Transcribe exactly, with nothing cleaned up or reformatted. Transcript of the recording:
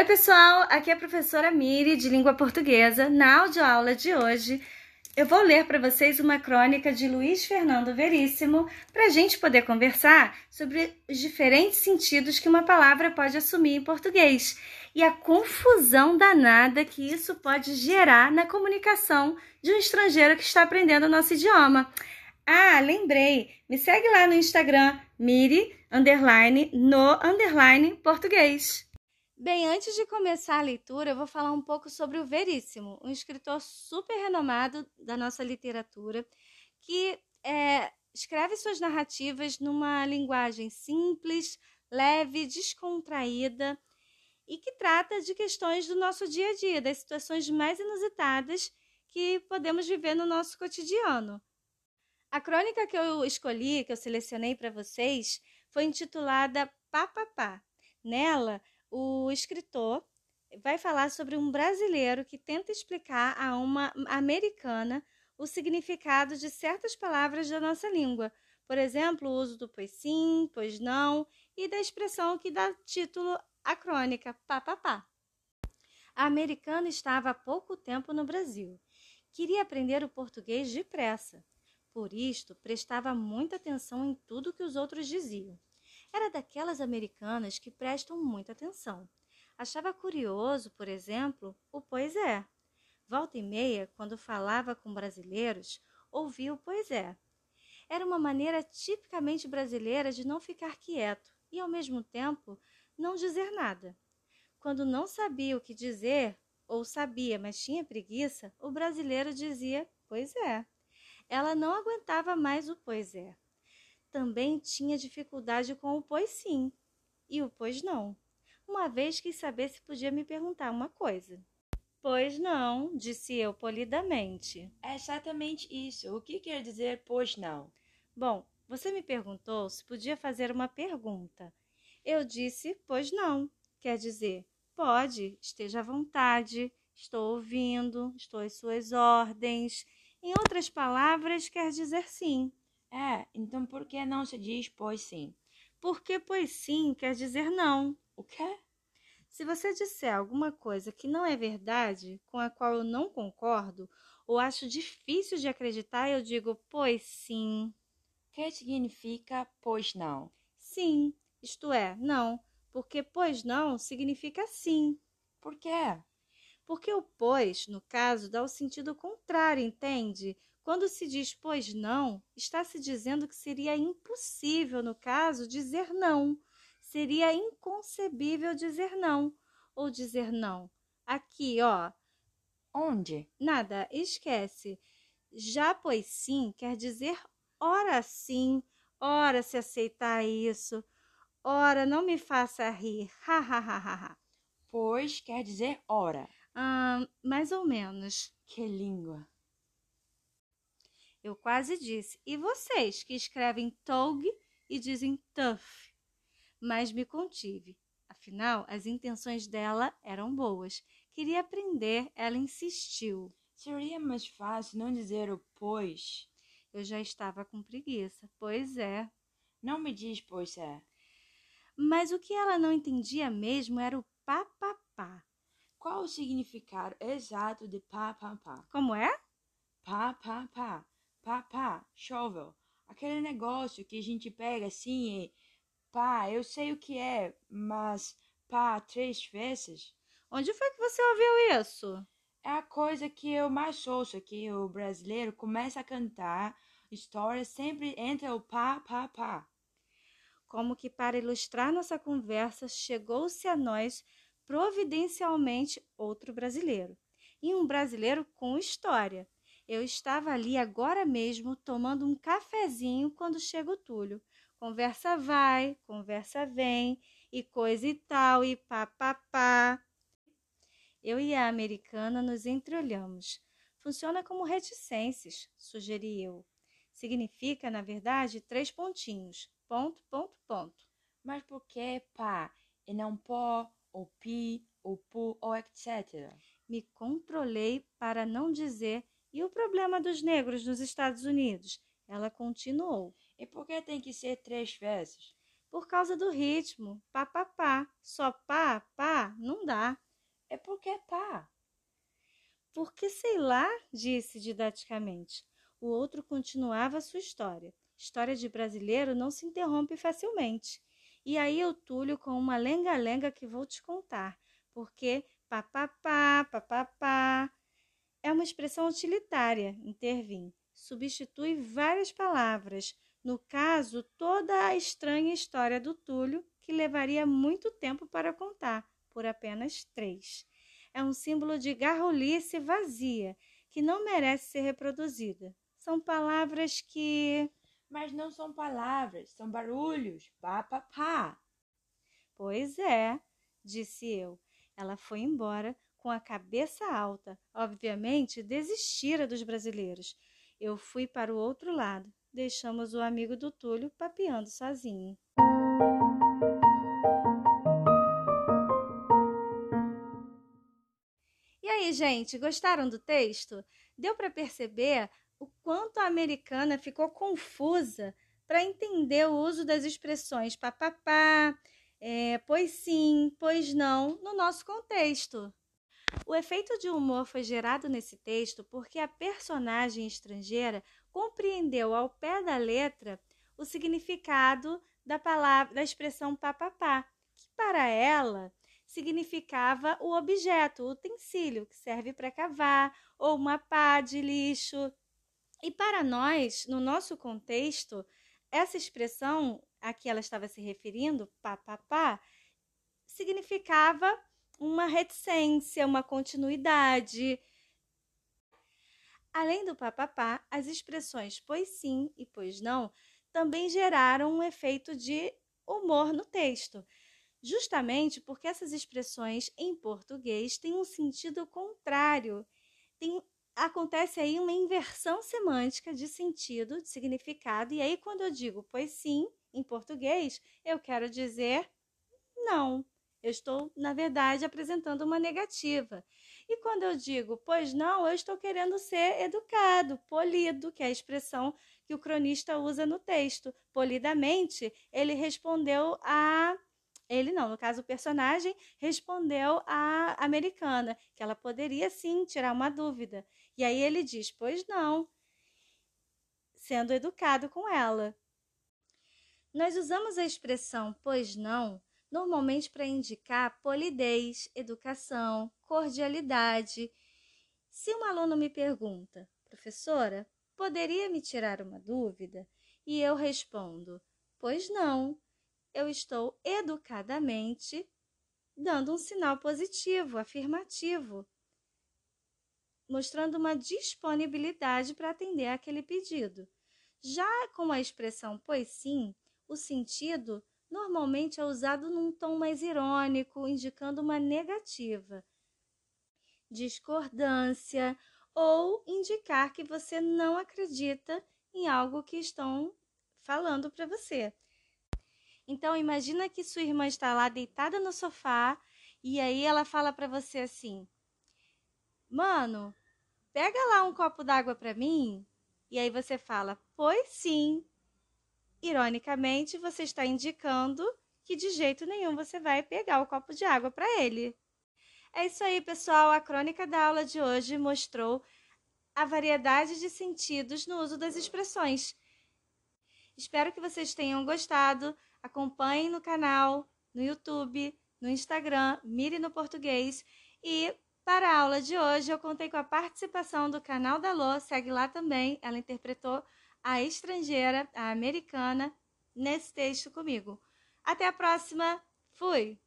Oi pessoal, aqui é a professora Miri de Língua Portuguesa. Na audioaula de hoje eu vou ler para vocês uma crônica de Luiz Fernando Veríssimo para a gente poder conversar sobre os diferentes sentidos que uma palavra pode assumir em português e a confusão danada que isso pode gerar na comunicação de um estrangeiro que está aprendendo o nosso idioma. Ah, lembrei, me segue lá no Instagram, Miri, underline, no, underline, português. Bem, antes de começar a leitura, eu vou falar um pouco sobre o Veríssimo, um escritor super renomado da nossa literatura, que é, escreve suas narrativas numa linguagem simples, leve, descontraída e que trata de questões do nosso dia a dia, das situações mais inusitadas que podemos viver no nosso cotidiano. A crônica que eu escolhi, que eu selecionei para vocês, foi intitulada Pá, Pá, Pá. Nela, o escritor vai falar sobre um brasileiro que tenta explicar a uma americana o significado de certas palavras da nossa língua. Por exemplo, o uso do pois sim, pois não e da expressão que dá título à crônica, papapá. A americana estava há pouco tempo no Brasil. Queria aprender o português depressa. Por isto, prestava muita atenção em tudo que os outros diziam. Era daquelas americanas que prestam muita atenção. Achava curioso, por exemplo, o pois é. Volta e meia, quando falava com brasileiros, ouvia o pois é. Era uma maneira tipicamente brasileira de não ficar quieto e, ao mesmo tempo, não dizer nada. Quando não sabia o que dizer, ou sabia, mas tinha preguiça, o brasileiro dizia pois é. Ela não aguentava mais o pois é. Também tinha dificuldade com o pois sim e o pois não. Uma vez quis saber se podia me perguntar uma coisa. Pois não, disse eu polidamente. É exatamente isso. O que quer dizer pois não? Bom, você me perguntou se podia fazer uma pergunta. Eu disse pois não. Quer dizer, pode, esteja à vontade, estou ouvindo, estou às suas ordens. Em outras palavras, quer dizer sim. É, então por que não se diz pois sim? Porque pois sim quer dizer não. O quê? Se você disser alguma coisa que não é verdade, com a qual eu não concordo, ou acho difícil de acreditar, eu digo pois sim. Que significa pois não? Sim, isto é, não. Porque pois não significa sim. Por quê? Porque o pois, no caso, dá o sentido contrário, entende? Quando se diz pois não, está se dizendo que seria impossível, no caso, dizer não. Seria inconcebível dizer não. Ou dizer não. Aqui, ó. Onde? Nada, esquece. Já pois sim quer dizer ora sim, ora se aceitar isso, ora não me faça rir, ha ha ha ha ha. Pois quer dizer ora. Ah, mais ou menos. Que língua. Eu quase disse, e vocês que escrevem T O G e dizem T U F? Mas me contive. Afinal, as intenções dela eram boas. Queria aprender, ela insistiu. Seria mais fácil não dizer o pois? Eu já estava com preguiça. Pois é. Não me diz pois é. Mas o que ela não entendia mesmo era o papapá. Qual o significado exato de papapá? Como é? Papapá. Pá, pá, choveu. Aquele negócio que a gente pega assim e... Pá, eu sei o que é, mas... Pá, três vezes. Onde foi que você ouviu isso? É a coisa que eu mais ouço, que o brasileiro começa a cantar. História sempre entra o pá, pá, pá. Como que para ilustrar nossa conversa, chegou-se a nós, providencialmente, outro brasileiro. E um brasileiro com história. Eu estava ali agora mesmo tomando um cafezinho quando chega o Túlio. Conversa vai, conversa vem, e coisa e tal, e pá, pá, pá. Eu e a americana nos entreolhamos. Funciona como reticências, sugeri eu. Significa, na verdade, três pontinhos. Ponto, ponto, ponto. Mas por que pá e não pó, ou pi, ou pu, ou etcétera? Me controlei para não dizer... E o problema dos negros nos Estados Unidos? Ela continuou. E por que tem que ser três vezes? por causa do ritmo. Pá, pá, pá. Só pá, pá, não dá. É porque é pá. Porque sei lá, disse didaticamente. O outro continuava a sua história. História de brasileiro não se interrompe facilmente. E aí eu tulho com uma lenga-lenga que vou te contar, porque papapá, papapá, é uma expressão utilitária, intervim. Substitui várias palavras, no caso, toda a estranha história do tulho, que levaria muito tempo para contar, por apenas três. É um símbolo de garrulice vazia, que não merece ser reproduzida. São palavras que... Mas não são palavras, são barulhos, pá, pá, pá. Pois é, disse eu. Ela foi embora com a cabeça alta. Obviamente, desistira dos brasileiros. Eu fui para o outro lado. Deixamos o amigo do Túlio papeando sozinho. E aí, gente, gostaram do texto? Deu para perceber o quanto a americana ficou confusa para entender o uso das expressões papapá, é, pois sim, pois não, no nosso contexto. O efeito de humor foi gerado nesse texto porque a personagem estrangeira compreendeu ao pé da letra o significado da palavra, da expressão papapá, que para ela significava o objeto, o utensílio que serve para cavar, ou uma pá de lixo. E para nós, no nosso contexto, essa expressão a que ela estava se referindo, pá, pá, pá, significava uma reticência, uma continuidade. Além do pá, pá, pá, as expressões pois sim e pois não também geraram um efeito de humor no texto, justamente porque essas expressões em português têm um sentido contrário, têm acontece aí uma inversão semântica de sentido, de significado, e aí quando eu digo pois sim, em português, eu quero dizer não. Eu estou, na verdade, apresentando uma negativa. E quando eu digo pois não, eu estou querendo ser educado, polido, que é a expressão que o cronista usa no texto. Polidamente, ele respondeu a... Ele não, no caso o personagem, respondeu à americana, que ela poderia sim tirar uma dúvida. E aí ele diz, pois não, sendo educado com ela. Nós usamos a expressão pois não normalmente para indicar polidez, educação, cordialidade. Se um aluno me pergunta, professora, poderia me tirar uma dúvida? E eu respondo, pois não. Eu estou educadamente dando um sinal positivo, afirmativo, mostrando uma disponibilidade para atender aquele pedido. Já com a expressão pois sim, o sentido normalmente é usado num tom mais irônico, indicando uma negativa, discordância ou indicar que você não acredita em algo que estão falando para você. Então, imagina que sua irmã está lá deitada no sofá e aí ela fala para você assim, mano, pega lá um copo d'água para mim. E aí você fala, pois sim. Ironicamente, você está indicando que de jeito nenhum você vai pegar o copo de água para ele. É isso aí, pessoal. A crônica da aula de hoje mostrou a variedade de sentidos no uso das expressões. Espero que vocês tenham gostado. Acompanhem no canal, no YouTube, no Instagram, Mire no Português. E para a aula de hoje eu contei com a participação do canal da Lô, segue lá também. Ela interpretou a estrangeira, a americana, nesse texto comigo. Até a próxima. Fui!